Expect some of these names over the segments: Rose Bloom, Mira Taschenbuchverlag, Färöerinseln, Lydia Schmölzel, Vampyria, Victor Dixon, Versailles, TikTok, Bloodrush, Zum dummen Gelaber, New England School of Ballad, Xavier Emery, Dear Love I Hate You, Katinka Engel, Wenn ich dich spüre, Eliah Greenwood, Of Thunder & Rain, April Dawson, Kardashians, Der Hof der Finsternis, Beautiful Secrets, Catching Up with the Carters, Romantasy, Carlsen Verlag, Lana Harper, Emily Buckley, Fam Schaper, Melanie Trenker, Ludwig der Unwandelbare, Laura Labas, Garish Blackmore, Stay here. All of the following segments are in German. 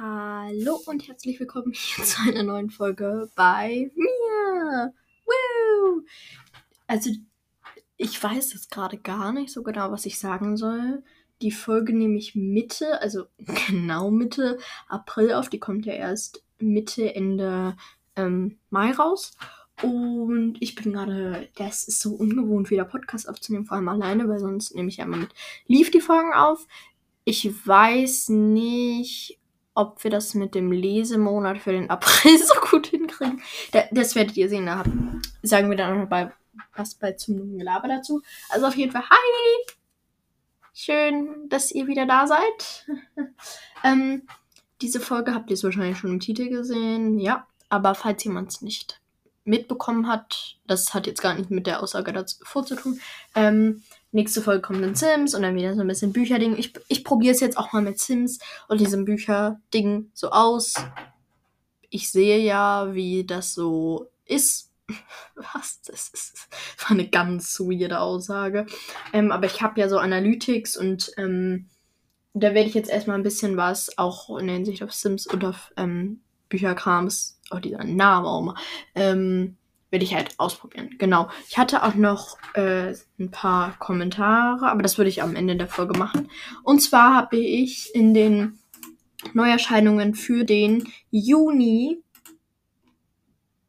Hallo und herzlich willkommen hier zu einer neuen Folge bei mir. Woo! Also, ich weiß jetzt gerade gar nicht so genau, was ich sagen soll. Die Folge nehme ich Mitte April auf. Die kommt ja erst Ende Mai raus. Und ich bin gerade, das ist so ungewohnt, wieder Podcast aufzunehmen, vor allem alleine, weil sonst nehme ich ja immer mit Leaf die Folgen auf. Ich weiß nicht, ob wir das mit dem Lesemonat für den April so gut hinkriegen. Das werdet ihr sehen, da sagen wir dann noch mal was bei Zum dummen Gelaber dazu. Also auf jeden Fall, hi! Schön, dass ihr wieder da seid. Diese Folge habt ihr es wahrscheinlich schon im Titel gesehen, ja. Aber falls jemand es nicht mitbekommen hat, das hat jetzt gar nicht mit der Aussage davor zu tun. Nächste Folge kommt dann Sims und dann wieder so ein bisschen Bücherding. Ich probiere es jetzt auch mal mit Sims und diesem Bücherding so aus. Ich sehe ja, wie das so ist. Was? Das war eine ganz weirde Aussage. Aber ich habe ja so Analytics und da werde ich jetzt erstmal ein bisschen was, auch in der Hinsicht auf Sims und auf Bücherkrams, auch dieser Name auch mal, werde ich halt ausprobieren. Genau. Ich hatte auch noch ein paar Kommentare, aber das würde ich am Ende der Folge machen. Und zwar habe ich in den Neuerscheinungen für den Juni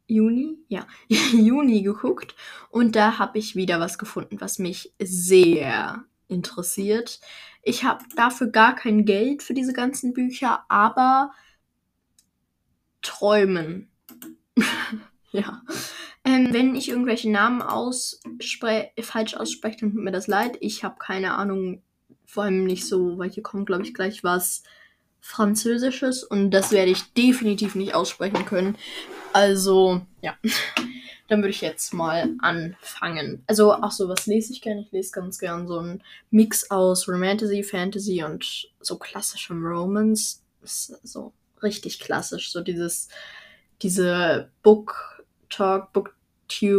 geguckt und da habe ich wieder was gefunden, was mich sehr interessiert. Ich habe dafür gar kein Geld für diese ganzen Bücher, aber Träumen. Ja. Wenn ich irgendwelche Namen falsch ausspreche, dann tut mir das leid. Ich habe keine Ahnung, vor allem nicht so, weil hier kommt, glaube ich, gleich was Französisches und das werde ich definitiv nicht aussprechen können. Also, ja. Dann würde ich jetzt mal anfangen. Also, was lese ich gerne? Ich lese ganz gern so einen Mix aus Romantasy, Fantasy und so klassischem Romance. So richtig klassisch. So diese Book-Talk, Booktube,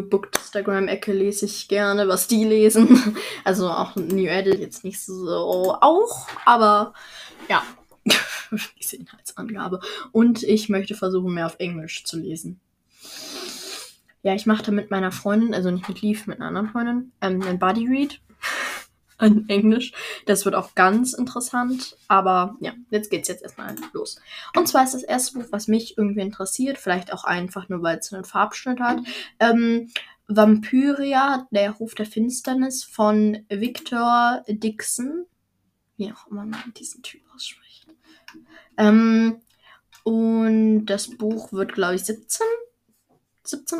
Bookstagram-Ecke lese ich gerne, was die lesen. Also auch New Edit jetzt nicht so auch, aber ja. Diese Inhaltsangabe. Und ich möchte versuchen, mehr auf Englisch zu lesen. Ja, ich mache da mit meiner Freundin, also nicht mit Leaf, mit einer anderen Freundin, einen Bodyread in Englisch. Das wird auch ganz interessant, aber ja, jetzt geht's erstmal los. Und zwar ist das erste Buch, was mich irgendwie interessiert, vielleicht auch einfach nur, weil es einen Farbschnitt hat, Vampyria, Der Hof der Finsternis von Victor Dixon, wie auch immer man diesen Typ ausspricht. Und das Buch wird, glaube ich, 17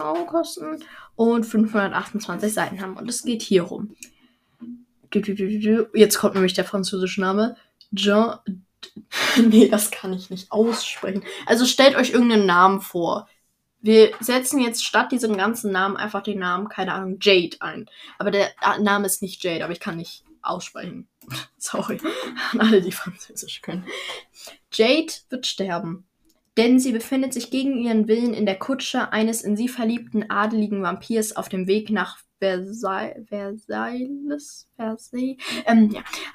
€ kosten und 528 Seiten haben. Und es geht hier rum. Jetzt kommt nämlich der französische Name. Nee, das kann ich nicht aussprechen. Also stellt euch irgendeinen Namen vor. Wir setzen jetzt statt diesem ganzen Namen einfach den Namen, keine Ahnung, Jade ein. Aber der Name ist nicht Jade, aber ich kann nicht aussprechen. Sorry an alle, die Französisch können. Jade wird sterben, denn sie befindet sich gegen ihren Willen in der Kutsche eines in sie verliebten adeligen Vampirs auf dem Weg nach Versailles. Ja.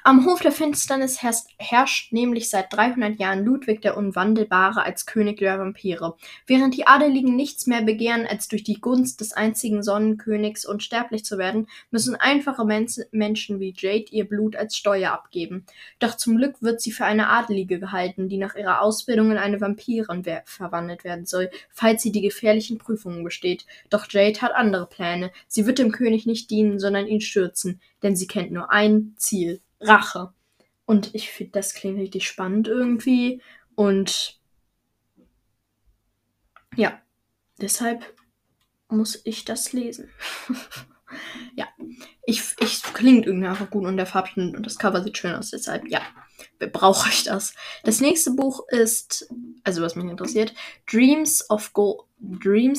Am Hof der Finsternis herrscht nämlich seit 300 Jahren Ludwig der Unwandelbare als König der Vampire. Während die Adeligen nichts mehr begehren, als durch die Gunst des einzigen Sonnenkönigs unsterblich zu werden, müssen einfache Menschen wie Jade ihr Blut als Steuer abgeben. Doch zum Glück wird sie für eine Adelige gehalten, die nach ihrer Ausbildung in eine Vampirin verwandelt werden soll, falls sie die gefährlichen Prüfungen besteht. Doch Jade hat andere Pläne. Sie wird dem König nicht dienen, sondern ihn stürzen, denn sie kennt nur ein Ziel: Rache. Und ich finde, das klingt richtig spannend irgendwie und ja, deshalb muss ich das lesen. Ja, ich klingt irgendwie einfach gut und der Farbschnitt und das Cover sieht schön aus, deshalb ja, brauche ich das. Das nächste Buch ist, also was mich interessiert, Dreams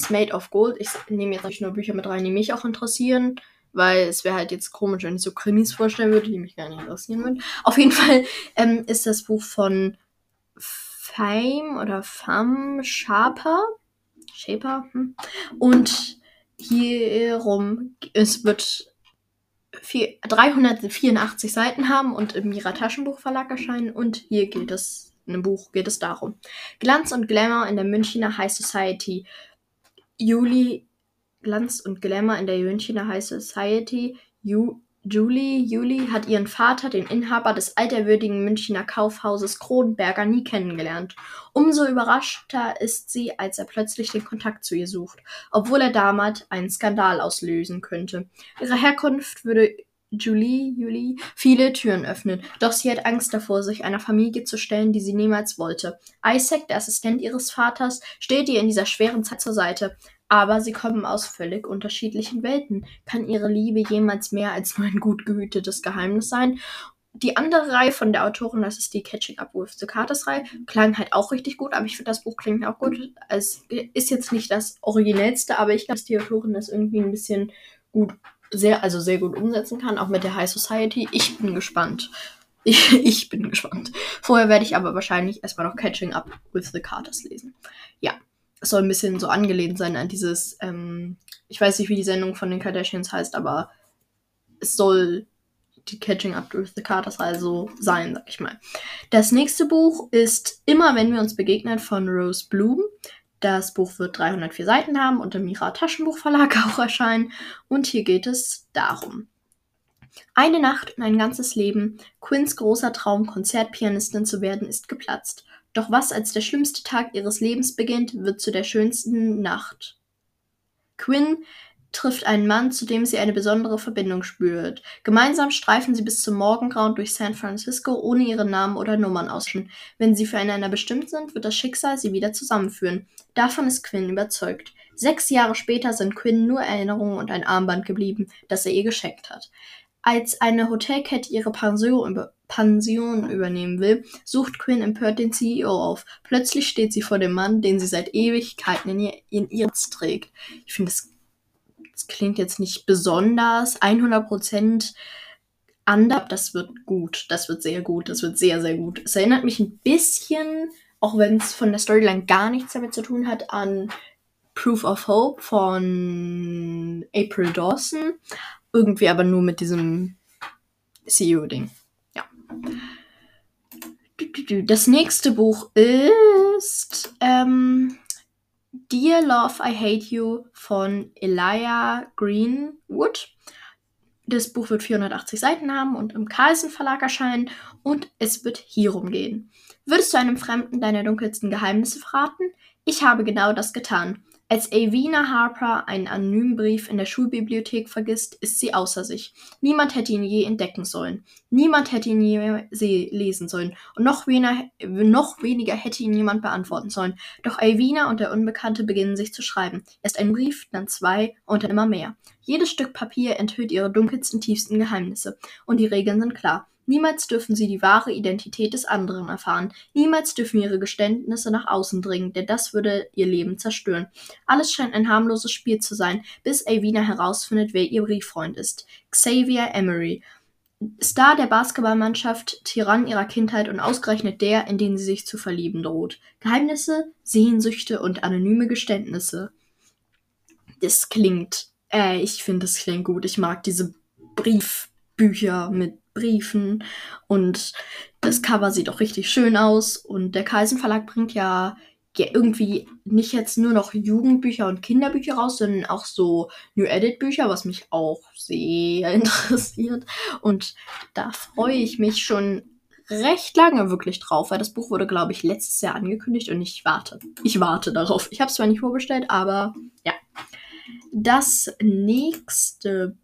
made of Gold. Ich nehme jetzt natürlich nur Bücher mit rein, die mich auch interessieren, weil es wäre halt jetzt komisch, wenn ich so Krimis vorstellen würde, die mich gar nicht interessieren würden. Auf jeden Fall ist das Buch von Fam Schaper. Und hierum, es wird 384 Seiten haben und im Mira Taschenbuchverlag erscheinen und hier gilt das In dem Buch geht es darum. Glanz und Glamour in der Münchner High Society. Julie hat ihren Vater, den Inhaber des alterwürdigen Münchner Kaufhauses Kronberger, nie kennengelernt. Umso überraschter ist sie, als er plötzlich den Kontakt zu ihr sucht, obwohl er damit einen Skandal auslösen könnte. Ihre Herkunft würde Julie viele Türen öffnen, doch sie hat Angst davor, sich einer Familie zu stellen, die sie niemals wollte. Isaac, der Assistent ihres Vaters, steht ihr in dieser schweren Zeit zur Seite. Aber sie kommen aus völlig unterschiedlichen Welten. Kann ihre Liebe jemals mehr als nur ein gut gehütetes Geheimnis sein? Die andere Reihe von der Autorin, das ist die Catching Up with the Carters Reihe, klang halt auch richtig gut, aber ich finde, das Buch klingt auch gut. Es ist jetzt nicht das originellste, aber ich glaube, dass die Autorin das irgendwie ein bisschen gut, sehr gut umsetzen kann, auch mit der High Society. Ich bin gespannt. Ich bin gespannt. Vorher werde ich aber wahrscheinlich erstmal noch Catching Up with the Carters lesen. Ja. Es soll ein bisschen so angelehnt sein an dieses, ich weiß nicht, wie die Sendung von den Kardashians heißt, aber es soll die Catching Up with the Carters also sein, sag ich mal. Das nächste Buch ist Immer, wenn wir uns begegnen von Rose Bloom. Das Buch wird 304 Seiten haben und im Mira Taschenbuchverlag auch erscheinen. Und hier geht es darum. Eine Nacht und ein ganzes Leben, Quinns großer Traum, Konzertpianistin zu werden, ist geplatzt. Doch was als der schlimmste Tag ihres Lebens beginnt, wird zu der schönsten Nacht. Quinn trifft einen Mann, zu dem sie eine besondere Verbindung spürt. Gemeinsam streifen sie bis zum Morgengrauen durch San Francisco, ohne ihre Namen oder Nummern auszutauschen. Wenn sie füreinander bestimmt sind, wird das Schicksal sie wieder zusammenführen. Davon ist Quinn überzeugt. 6 Jahre später sind Quinn nur Erinnerungen und ein Armband geblieben, das er ihr geschenkt hat. Als eine Hotelkette ihre Pension übernehmen will, sucht Quinn empört den CEO auf. Plötzlich steht sie vor dem Mann, den sie seit Ewigkeiten in ihr trägt. Ich finde, das klingt jetzt nicht besonders 100% anders. Das wird gut. Das wird sehr gut. Das wird sehr, sehr gut. Es erinnert mich ein bisschen, auch wenn es von der Storyline gar nichts damit zu tun hat, an Proof of Hope von April Dawson. Irgendwie aber nur mit diesem CEO-Ding. Das nächste Buch ist Dear Love I Hate You von Eliah Greenwood. Das Buch wird 480 Seiten haben und im Carlsen Verlag erscheinen und es wird hierum gehen. Würdest du einem Fremden deine dunkelsten Geheimnisse verraten? Ich habe genau das getan. Als Lana Harper einen anonymen Brief in der Schulbibliothek vergisst, ist sie außer sich. Niemand hätte ihn je entdecken sollen. Niemand hätte ihn je lesen sollen. Und noch weniger hätte ihn jemand beantworten sollen. Doch Lana und der Unbekannte beginnen sich zu schreiben. Erst ein Brief, dann 2 und dann immer mehr. Jedes Stück Papier enthüllt ihre dunkelsten, tiefsten Geheimnisse. Und die Regeln sind klar. Niemals dürfen sie die wahre Identität des anderen erfahren. Niemals dürfen ihre Geständnisse nach außen dringen, denn das würde ihr Leben zerstören. Alles scheint ein harmloses Spiel zu sein, bis Lana herausfindet, wer ihr Brieffreund ist. Xavier Emery, Star der Basketballmannschaft, Tyrann ihrer Kindheit und ausgerechnet der, in den sie sich zu verlieben droht. Geheimnisse, Sehnsüchte und anonyme Geständnisse. Das klingt, ich finde, das klingt gut. Ich mag diese Briefbücher mit Briefen und das Cover sieht auch richtig schön aus und der Carlsen Verlag bringt ja irgendwie nicht jetzt nur noch Jugendbücher und Kinderbücher raus, sondern auch so New Edit Bücher, was mich auch sehr interessiert und da freue ich mich schon recht lange wirklich drauf, weil das Buch wurde, glaube ich, letztes Jahr angekündigt und ich warte darauf. Ich habe es zwar nicht vorbestellt, aber ja. Das nächste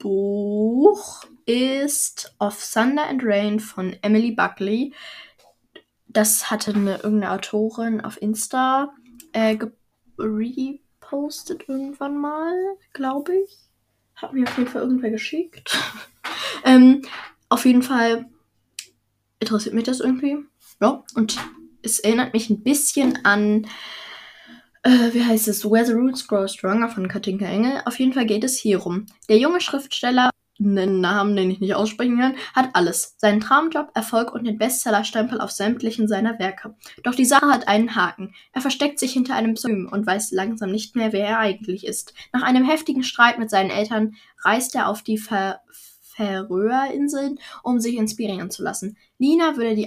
Buch ist Of Thunder and Rain von Emily Buckley. Das hatte irgendeine Autorin auf Insta repostet irgendwann mal, glaube ich. Hat mir auf jeden Fall irgendwer geschickt. Auf jeden Fall interessiert mich das irgendwie. Ja, und es erinnert mich ein bisschen an wie heißt es? Where the Roots Grow Stronger von Katinka Engel. Auf jeden Fall geht es hierum. Der junge Schriftsteller, einen Namen, den ich nicht aussprechen kann, hat alles. Seinen Traumjob, Erfolg und den Bestsellerstempel auf sämtlichen seiner Werke. Doch die Sache hat einen Haken. Er versteckt sich hinter einem Pseudonym und weiß langsam nicht mehr, wer er eigentlich ist. Nach einem heftigen Streit mit seinen Eltern reist er auf die Färöerinseln, um sich inspirieren zu lassen. Lina würde die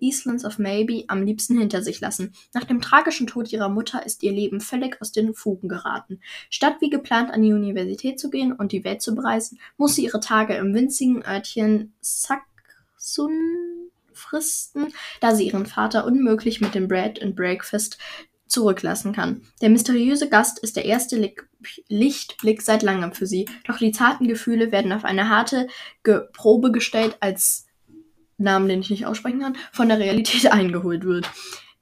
Islands of Maybe am liebsten hinter sich lassen. Nach dem tragischen Tod ihrer Mutter ist ihr Leben völlig aus den Fugen geraten. Statt wie geplant an die Universität zu gehen und die Welt zu bereisen, muss sie ihre Tage im winzigen Örtchen Saksun fristen, da sie ihren Vater unmöglich mit dem Bread and Breakfast zurücklassen kann. Der mysteriöse Gast ist der erste Lichtblick seit langem für sie, doch die zarten Gefühle werden auf eine harte Probe gestellt, als Namen, den ich nicht aussprechen kann, von der Realität eingeholt wird.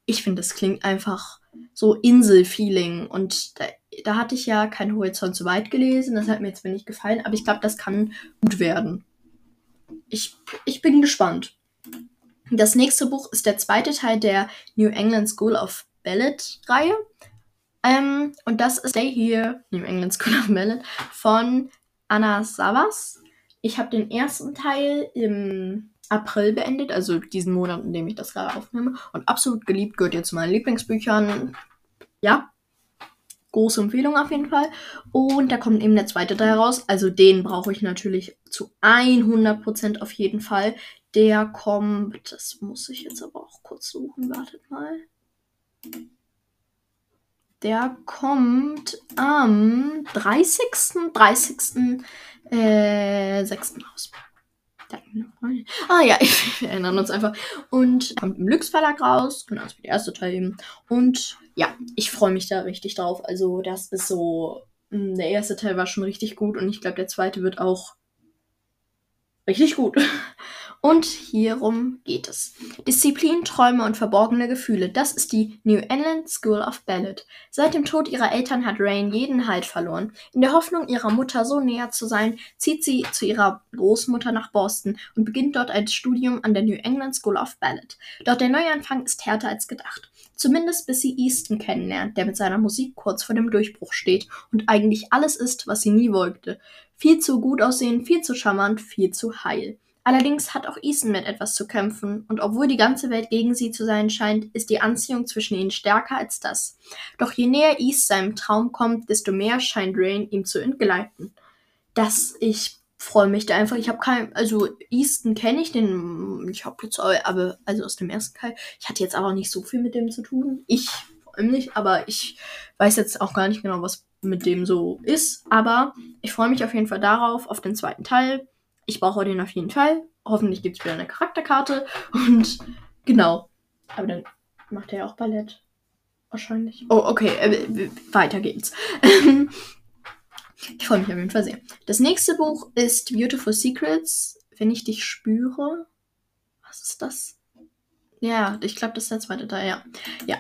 Ich finde, das klingt einfach so Insel-Feeling und da hatte ich ja keinen Horizont so weit gelesen, das hat mir jetzt nicht gefallen, aber ich glaube, das kann gut werden. Ich bin gespannt. Das nächste Buch ist der zweite Teil der New England School of Ballad-Reihe. Und das ist Stay Here, New England School of Ballad, von Anna Savas. Ich habe den ersten Teil im April beendet, also diesen Monat, in dem ich das gerade aufnehme. Und absolut geliebt, gehört jetzt zu meinen Lieblingsbüchern. Ja, große Empfehlung auf jeden Fall. Und da kommt eben der zweite Teil raus. Also den brauche ich natürlich zu 100% auf jeden Fall. Der kommt, das muss ich jetzt aber auch kurz suchen, wartet mal. Der kommt am 30.06. raus. Ah ja, wir erinnern uns einfach. Und kommt im Lüx Verlag raus, genau, das wird der erste Teil eben. Und ja, ich freue mich da richtig drauf. Also das ist so, der erste Teil war schon richtig gut und ich glaube, der zweite wird auch richtig gut. Und hierum geht es. Disziplin, Träume und verborgene Gefühle, das ist die New England School of Ballad. Seit dem Tod ihrer Eltern hat Rain jeden Halt verloren. In der Hoffnung, ihrer Mutter so näher zu sein, zieht sie zu ihrer Großmutter nach Boston und beginnt dort ein Studium an der New England School of Ballad. Doch der Neuanfang ist härter als gedacht. Zumindest bis sie Easton kennenlernt, der mit seiner Musik kurz vor dem Durchbruch steht und eigentlich alles ist, was sie nie wollte. Viel zu gut aussehen, viel zu charmant, viel zu heil. Allerdings hat auch Easton mit etwas zu kämpfen und obwohl die ganze Welt gegen sie zu sein scheint, ist die Anziehung zwischen ihnen stärker als das. Doch je näher East seinem Traum kommt, desto mehr scheint Rain ihm zu entgleiten. Ich freue mich da einfach. Ich habe Easton kenne ich, aus dem ersten Teil. Ich hatte jetzt aber nicht so viel mit dem zu tun. Ich vor allem nicht, aber ich weiß jetzt auch gar nicht genau, was mit dem so ist. Aber ich freue mich auf jeden Fall darauf, auf den zweiten Teil. Ich brauche den auf jeden Fall. Hoffentlich gibt es wieder eine Charakterkarte. Und genau. Aber dann macht er ja auch Ballett. Wahrscheinlich. Oh, okay. Weiter geht's. Ich freue mich auf jeden Fall sehr. Das nächste Buch ist Beautiful Secrets, Wenn ich dich spüre. Was ist das? Ja, ich glaube, das ist der zweite Teil, ja.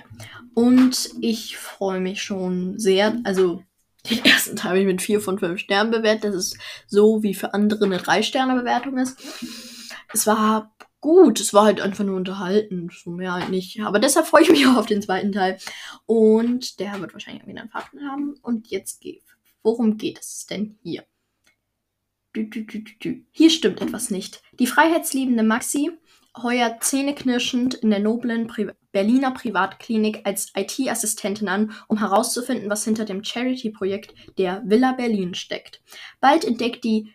Und ich freue mich schon sehr. Also den ersten Teil habe ich mit 4 von 5 Sternen bewertet. Das ist so, wie für andere eine 3-Sterne-Bewertung ist. Es war gut. Es war halt einfach nur unterhaltend. So mehr halt nicht. Aber deshalb freue ich mich auch auf den zweiten Teil. Und der wird wahrscheinlich auch wieder einen Faden haben. Und jetzt worum geht es denn hier? Hier stimmt etwas nicht. Die freiheitsliebende Maxi heuert zähneknirschend in der noblen Berliner Privatklinik als IT-Assistentin an, um herauszufinden, was hinter dem Charity-Projekt der Villa Berlin steckt. Bald entdeckt die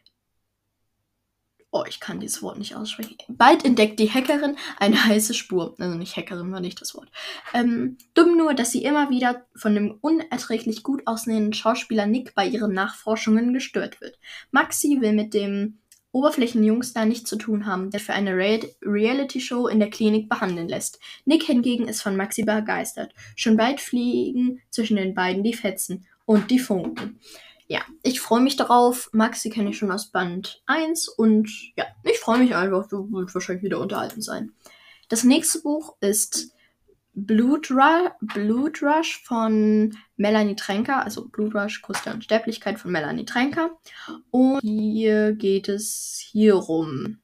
Hackerin eine heiße Spur. Also nicht Hackerin, war nicht das Wort. Dumm nur, dass sie immer wieder von dem unerträglich gut aussehenden Schauspieler Nick bei ihren Nachforschungen gestört wird. Maxi will mit dem Oberflächenjungs da nichts zu tun haben, der für eine Reality-Show in der Klinik behandeln lässt. Nick hingegen ist von Maxi begeistert. Schon bald fliegen zwischen den beiden die Fetzen und die Funken. Ja, ich freue mich darauf. Maxi kenne ich schon aus Band 1 und ja, ich freue mich einfach. Du wirst wahrscheinlich wieder unterhalten sein. Das nächste Buch ist Bloodrush von Melanie Trenker, also Bloodrush, Kuss der Unsterblichkeit von Melanie Trenker. Und hier geht es hierum.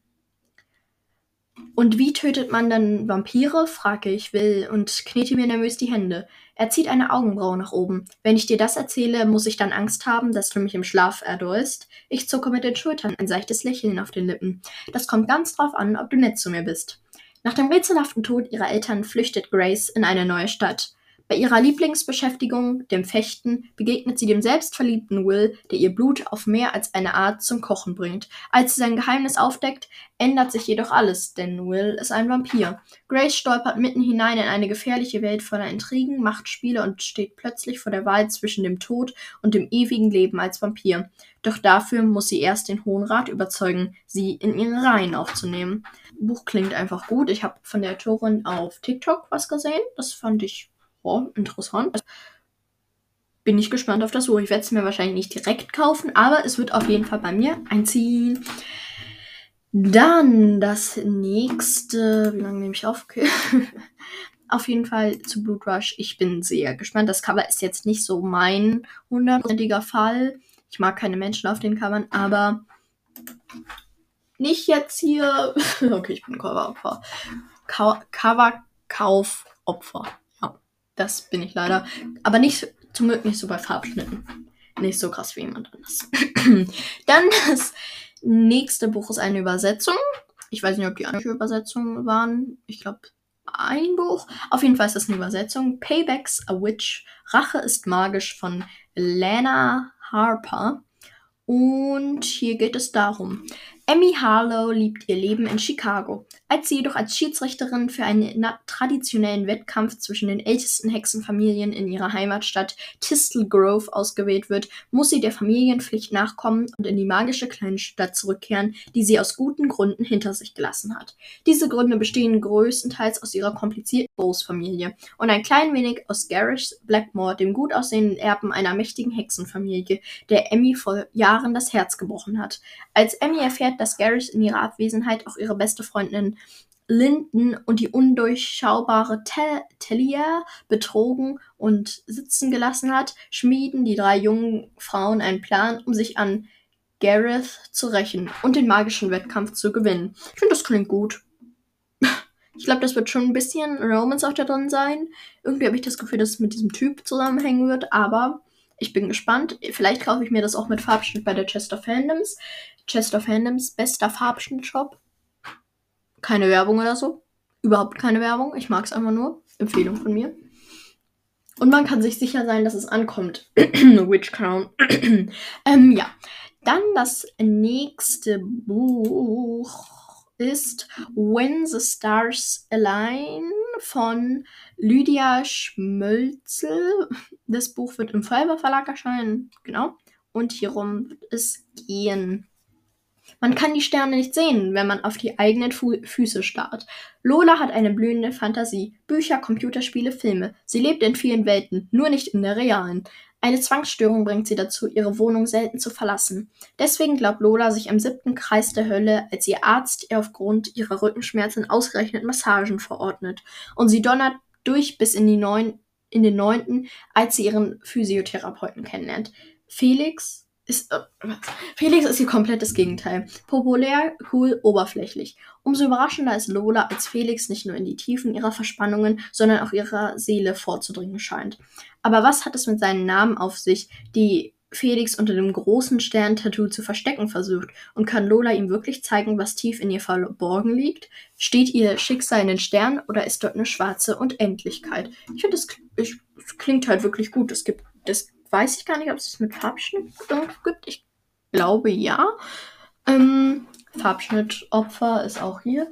Und wie tötet man dann Vampire? Frage ich Will und knete mir nervös die Hände. Er zieht eine Augenbraue nach oben. Wenn ich dir das erzähle, muss ich dann Angst haben, dass du mich im Schlaf erdolchst? Ich zucke mit den Schultern, ein seichtes Lächeln auf den Lippen. Das kommt ganz drauf an, ob du nett zu mir bist. Nach dem rätselhaften Tod ihrer Eltern flüchtet Grace in eine neue Stadt. Bei ihrer Lieblingsbeschäftigung, dem Fechten, begegnet sie dem selbstverliebten Will, der ihr Blut auf mehr als eine Art zum Kochen bringt. Als sie sein Geheimnis aufdeckt, ändert sich jedoch alles, denn Will ist ein Vampir. Grace stolpert mitten hinein in eine gefährliche Welt voller Intrigen, Machtspiele und steht plötzlich vor der Wahl zwischen dem Tod und dem ewigen Leben als Vampir. Doch dafür muss sie erst den Hohen Rat überzeugen, sie in ihre Reihen aufzunehmen. Das Buch klingt einfach gut. Ich habe von der Autorin auf TikTok was gesehen. Das fand ich interessant. Bin ich gespannt auf das Buch. Ich werde es mir wahrscheinlich nicht direkt kaufen, aber es wird auf jeden Fall bei mir einziehen. Dann das nächste. Wie lange nehme ich auf? Okay. Auf jeden Fall zu Bloodrush. Ich bin sehr gespannt. Das Cover ist jetzt nicht so mein 100%iger Fall. Ich mag keine Menschen auf den Covern, aber nicht jetzt hier. Okay, ich bin Coveropfer. Coverkaufopfer. Ja, das bin ich leider. Aber nicht, zum Glück nicht so bei Farbschnitten. Nicht so krass wie jemand anders. Dann das nächste Buch ist eine Übersetzung. Ich weiß nicht, ob die anderen Übersetzungen waren. Ich glaube, ein Buch. Auf jeden Fall ist das eine Übersetzung. Payback's a Witch. Rache ist magisch von Lana Harper. Und hier geht es darum. Emmy Harlow liebt ihr Leben in Chicago. Als sie jedoch als Schiedsrichterin für einen traditionellen Wettkampf zwischen den ältesten Hexenfamilien in ihrer Heimatstadt Thistle Grove ausgewählt wird, muss sie der Familienpflicht nachkommen und in die magische kleine Stadt zurückkehren, die sie aus guten Gründen hinter sich gelassen hat. Diese Gründe bestehen größtenteils aus ihrer komplizierten Großfamilie und ein klein wenig aus Garish Blackmore, dem gut aussehenden Erben einer mächtigen Hexenfamilie, der Emmy vor Jahren das Herz gebrochen hat. Als Emmy erfährt, dass Garish in ihrer Abwesenheit auch ihre beste Freundin Linden und die undurchschaubare Talia betrogen und sitzen gelassen hat, schmieden die drei jungen Frauen einen Plan, um sich an Gareth zu rächen und den magischen Wettkampf zu gewinnen. Ich finde, das klingt gut. Ich glaube, das wird schon ein bisschen Romance auch da drin sein. Irgendwie habe ich das Gefühl, dass es mit diesem Typ zusammenhängen wird, aber ich bin gespannt. Vielleicht kaufe ich mir das auch mit Farbschnitt bei der Chest of Fandoms. Chest of Fandoms, bester Farbschnittshop. Keine Werbung oder so. Überhaupt keine Werbung. Ich mag es einfach nur. Empfehlung von mir. Und man kann sich sicher sein, dass es ankommt. Witch Crown. Ja. Dann das nächste Buch ist When The Stars Align von Lydia Schmölzel. Das Buch wird im Freiburg Verlag erscheinen. Genau. Und hierum wird es gehen. Man kann die Sterne nicht sehen, wenn man auf die eigenen Füße starrt. Lola hat eine blühende Fantasie. Bücher, Computerspiele, Filme. Sie lebt in vielen Welten, nur nicht in der realen. Eine Zwangsstörung bringt sie dazu, ihre Wohnung selten zu verlassen. Deswegen glaubt Lola sich im 7. Kreis der Hölle, als ihr Arzt ihr aufgrund ihrer Rückenschmerzen ausgerechnet Massagen verordnet. Und sie donnert durch bis in den 9., als sie ihren Physiotherapeuten kennenlernt. Felix ist ihr komplettes Gegenteil. Populär, cool, oberflächlich. Umso überraschender ist Lola, als Felix nicht nur in die Tiefen ihrer Verspannungen, sondern auch ihrer Seele vorzudringen scheint. Aber was hat es mit seinen Namen auf sich, die Felix unter dem großen Stern-Tattoo zu verstecken versucht? Und kann Lola ihm wirklich zeigen, was tief in ihr verborgen liegt? Steht ihr Schicksal in den Sternen oder ist dort eine schwarze Unendlichkeit? Ich finde, das klingt halt wirklich gut. Es gibt das. Weiß ich gar nicht, ob es das mit Farbschnitt gibt. Ich glaube, ja. Farbschnittopfer ist auch hier.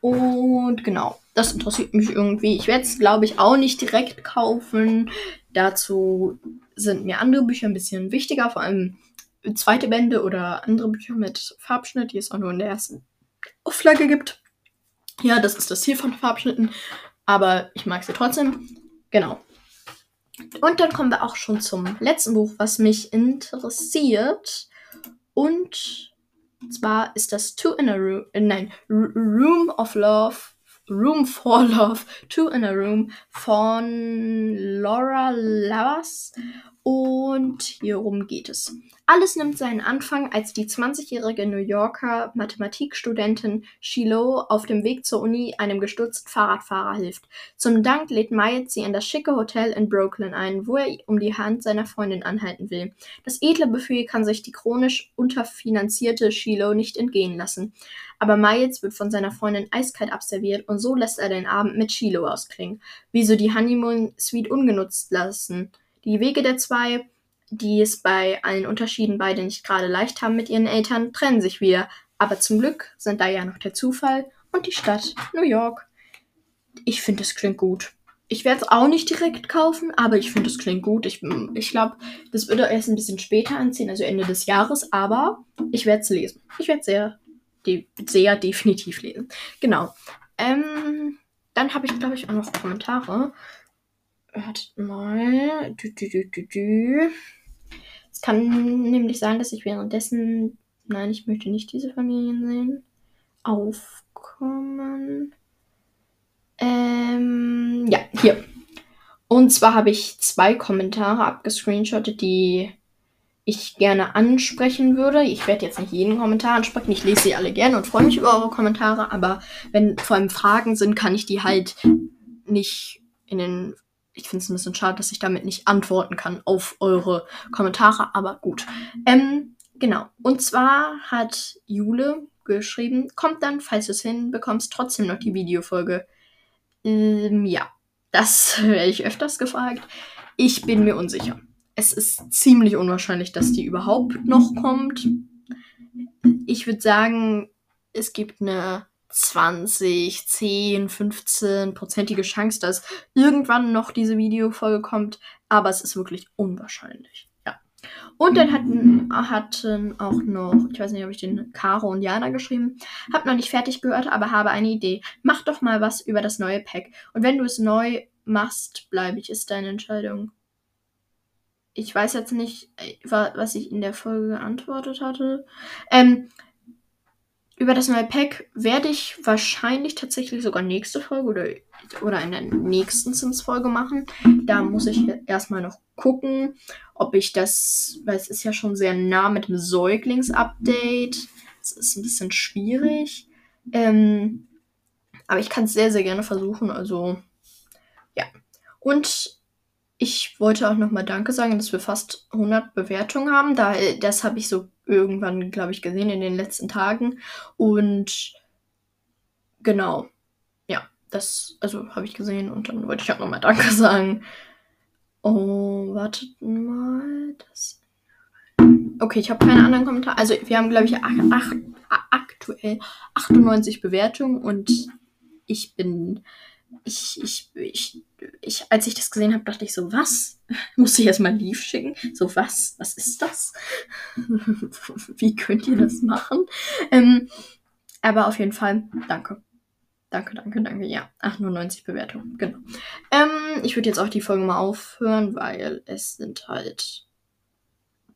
Und genau, das interessiert mich irgendwie. Ich werde es, glaube ich, auch nicht direkt kaufen. Dazu sind mir andere Bücher ein bisschen wichtiger. Vor allem zweite Bände oder andere Bücher mit Farbschnitt, die es auch nur in der ersten Auflage gibt. Ja, das ist das Ziel von Farbschnitten. Aber ich mag sie trotzdem. Genau. Und dann kommen wir auch schon zum letzten Buch, was mich interessiert. Und zwar ist das Two in a Room, Room for Love, Two in a Room von Laura Labas. Und hierum geht es. Alles nimmt seinen Anfang, als die 20-jährige New Yorker Mathematikstudentin Shiloh auf dem Weg zur Uni einem gestürzten Fahrradfahrer hilft. Zum Dank lädt Myatt sie in das schicke Hotel in Brooklyn ein, wo er um die Hand seiner Freundin anhalten will. Das edle Buffet kann sich die chronisch unterfinanzierte Shiloh nicht entgehen lassen. Aber Miles wird von seiner Freundin eiskalt abserviert und so lässt er den Abend mit Shiloh ausklingen. Wieso die Honeymoon-Suite ungenutzt lassen? Die Wege der zwei, die es bei allen Unterschieden beide nicht gerade leicht haben mit ihren Eltern, trennen sich wieder. Aber zum Glück sind da ja noch der Zufall und die Stadt New York. Ich finde, das klingt gut. Ich werde es auch nicht direkt kaufen, aber ich finde, es klingt gut. Ich glaube, das würde erst ein bisschen später anziehen, also Ende des Jahres, aber ich werde es lesen. Ich werde es sehr definitiv lesen. Genau. Dann habe ich, glaube ich, auch noch Kommentare. Wartet mal. Es kann nämlich sein, dass ich währenddessen... Nein, ich möchte nicht diese Familien sehen. Aufkommen. Ja, hier. Und zwar habe ich 2 Kommentare abgescreenshottet, die ich gerne ansprechen würde. Ich werde jetzt nicht jeden Kommentar ansprechen. Ich lese sie alle gerne und freue mich über eure Kommentare. Aber wenn vor allem Fragen sind, kann ich die halt nicht in den... Ich finde es ein bisschen schade, dass ich damit nicht antworten kann auf eure Kommentare. Aber gut. Genau. Und zwar hat Jule geschrieben, kommt dann, falls du es hinbekommst, trotzdem noch die Videofolge. Ja, das werde ich öfters gefragt. Ich bin mir unsicher. Es ist ziemlich unwahrscheinlich, dass die überhaupt noch kommt. Ich würde sagen, es gibt eine 20, 10, 15-prozentige Chance, dass irgendwann noch diese Videofolge kommt. Aber es ist wirklich unwahrscheinlich. Ja. Und dann hatten auch noch, ich weiß nicht, ob ich den Caro und Jana geschrieben habe, hab noch nicht fertig gehört, aber habe eine Idee. Mach doch mal was über das neue Pack. Und wenn du es neu machst, bleibe ich, ist deine Entscheidung. Ich weiß jetzt nicht, was ich in der Folge geantwortet hatte. Über das neue Pack werde ich wahrscheinlich tatsächlich sogar nächste Folge oder in der nächsten Sims-Folge machen. Da muss ich erstmal noch gucken, ob ich das, weil es ist ja schon sehr nah mit dem Säuglings-Update. Es ist ein bisschen schwierig. Aber ich kann es sehr, sehr gerne versuchen. Also, ja. Und... ich wollte auch nochmal Danke sagen, dass wir fast 100 Bewertungen haben. Das habe ich so irgendwann, glaube ich, gesehen in den letzten Tagen. Und genau, ja, das also habe ich gesehen und dann wollte ich auch nochmal Danke sagen. Oh, wartet mal. Das okay, ich habe keine anderen Kommentare. Also wir haben, glaube ich, aktuell 98 Bewertungen und ich bin... als ich das gesehen habe, dachte ich so, was? Musste ich erstmal ein Leaf schicken? So, was? Was ist das? Wie könnt ihr das machen? Aber auf jeden Fall, danke. Danke, ja. 98 Bewertungen, genau. Ich würde jetzt auch die Folge mal aufhören, weil es sind halt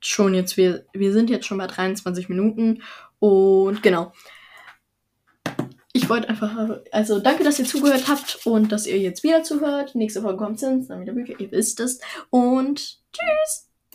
schon jetzt, wir sind jetzt schon bei 23 Minuten und genau. Ich wollte einfach, also danke, dass ihr zugehört habt und dass ihr jetzt wieder zuhört. Nächste Folge kommt Sims, dann wieder Bücher, ihr wisst es. Und tschüss!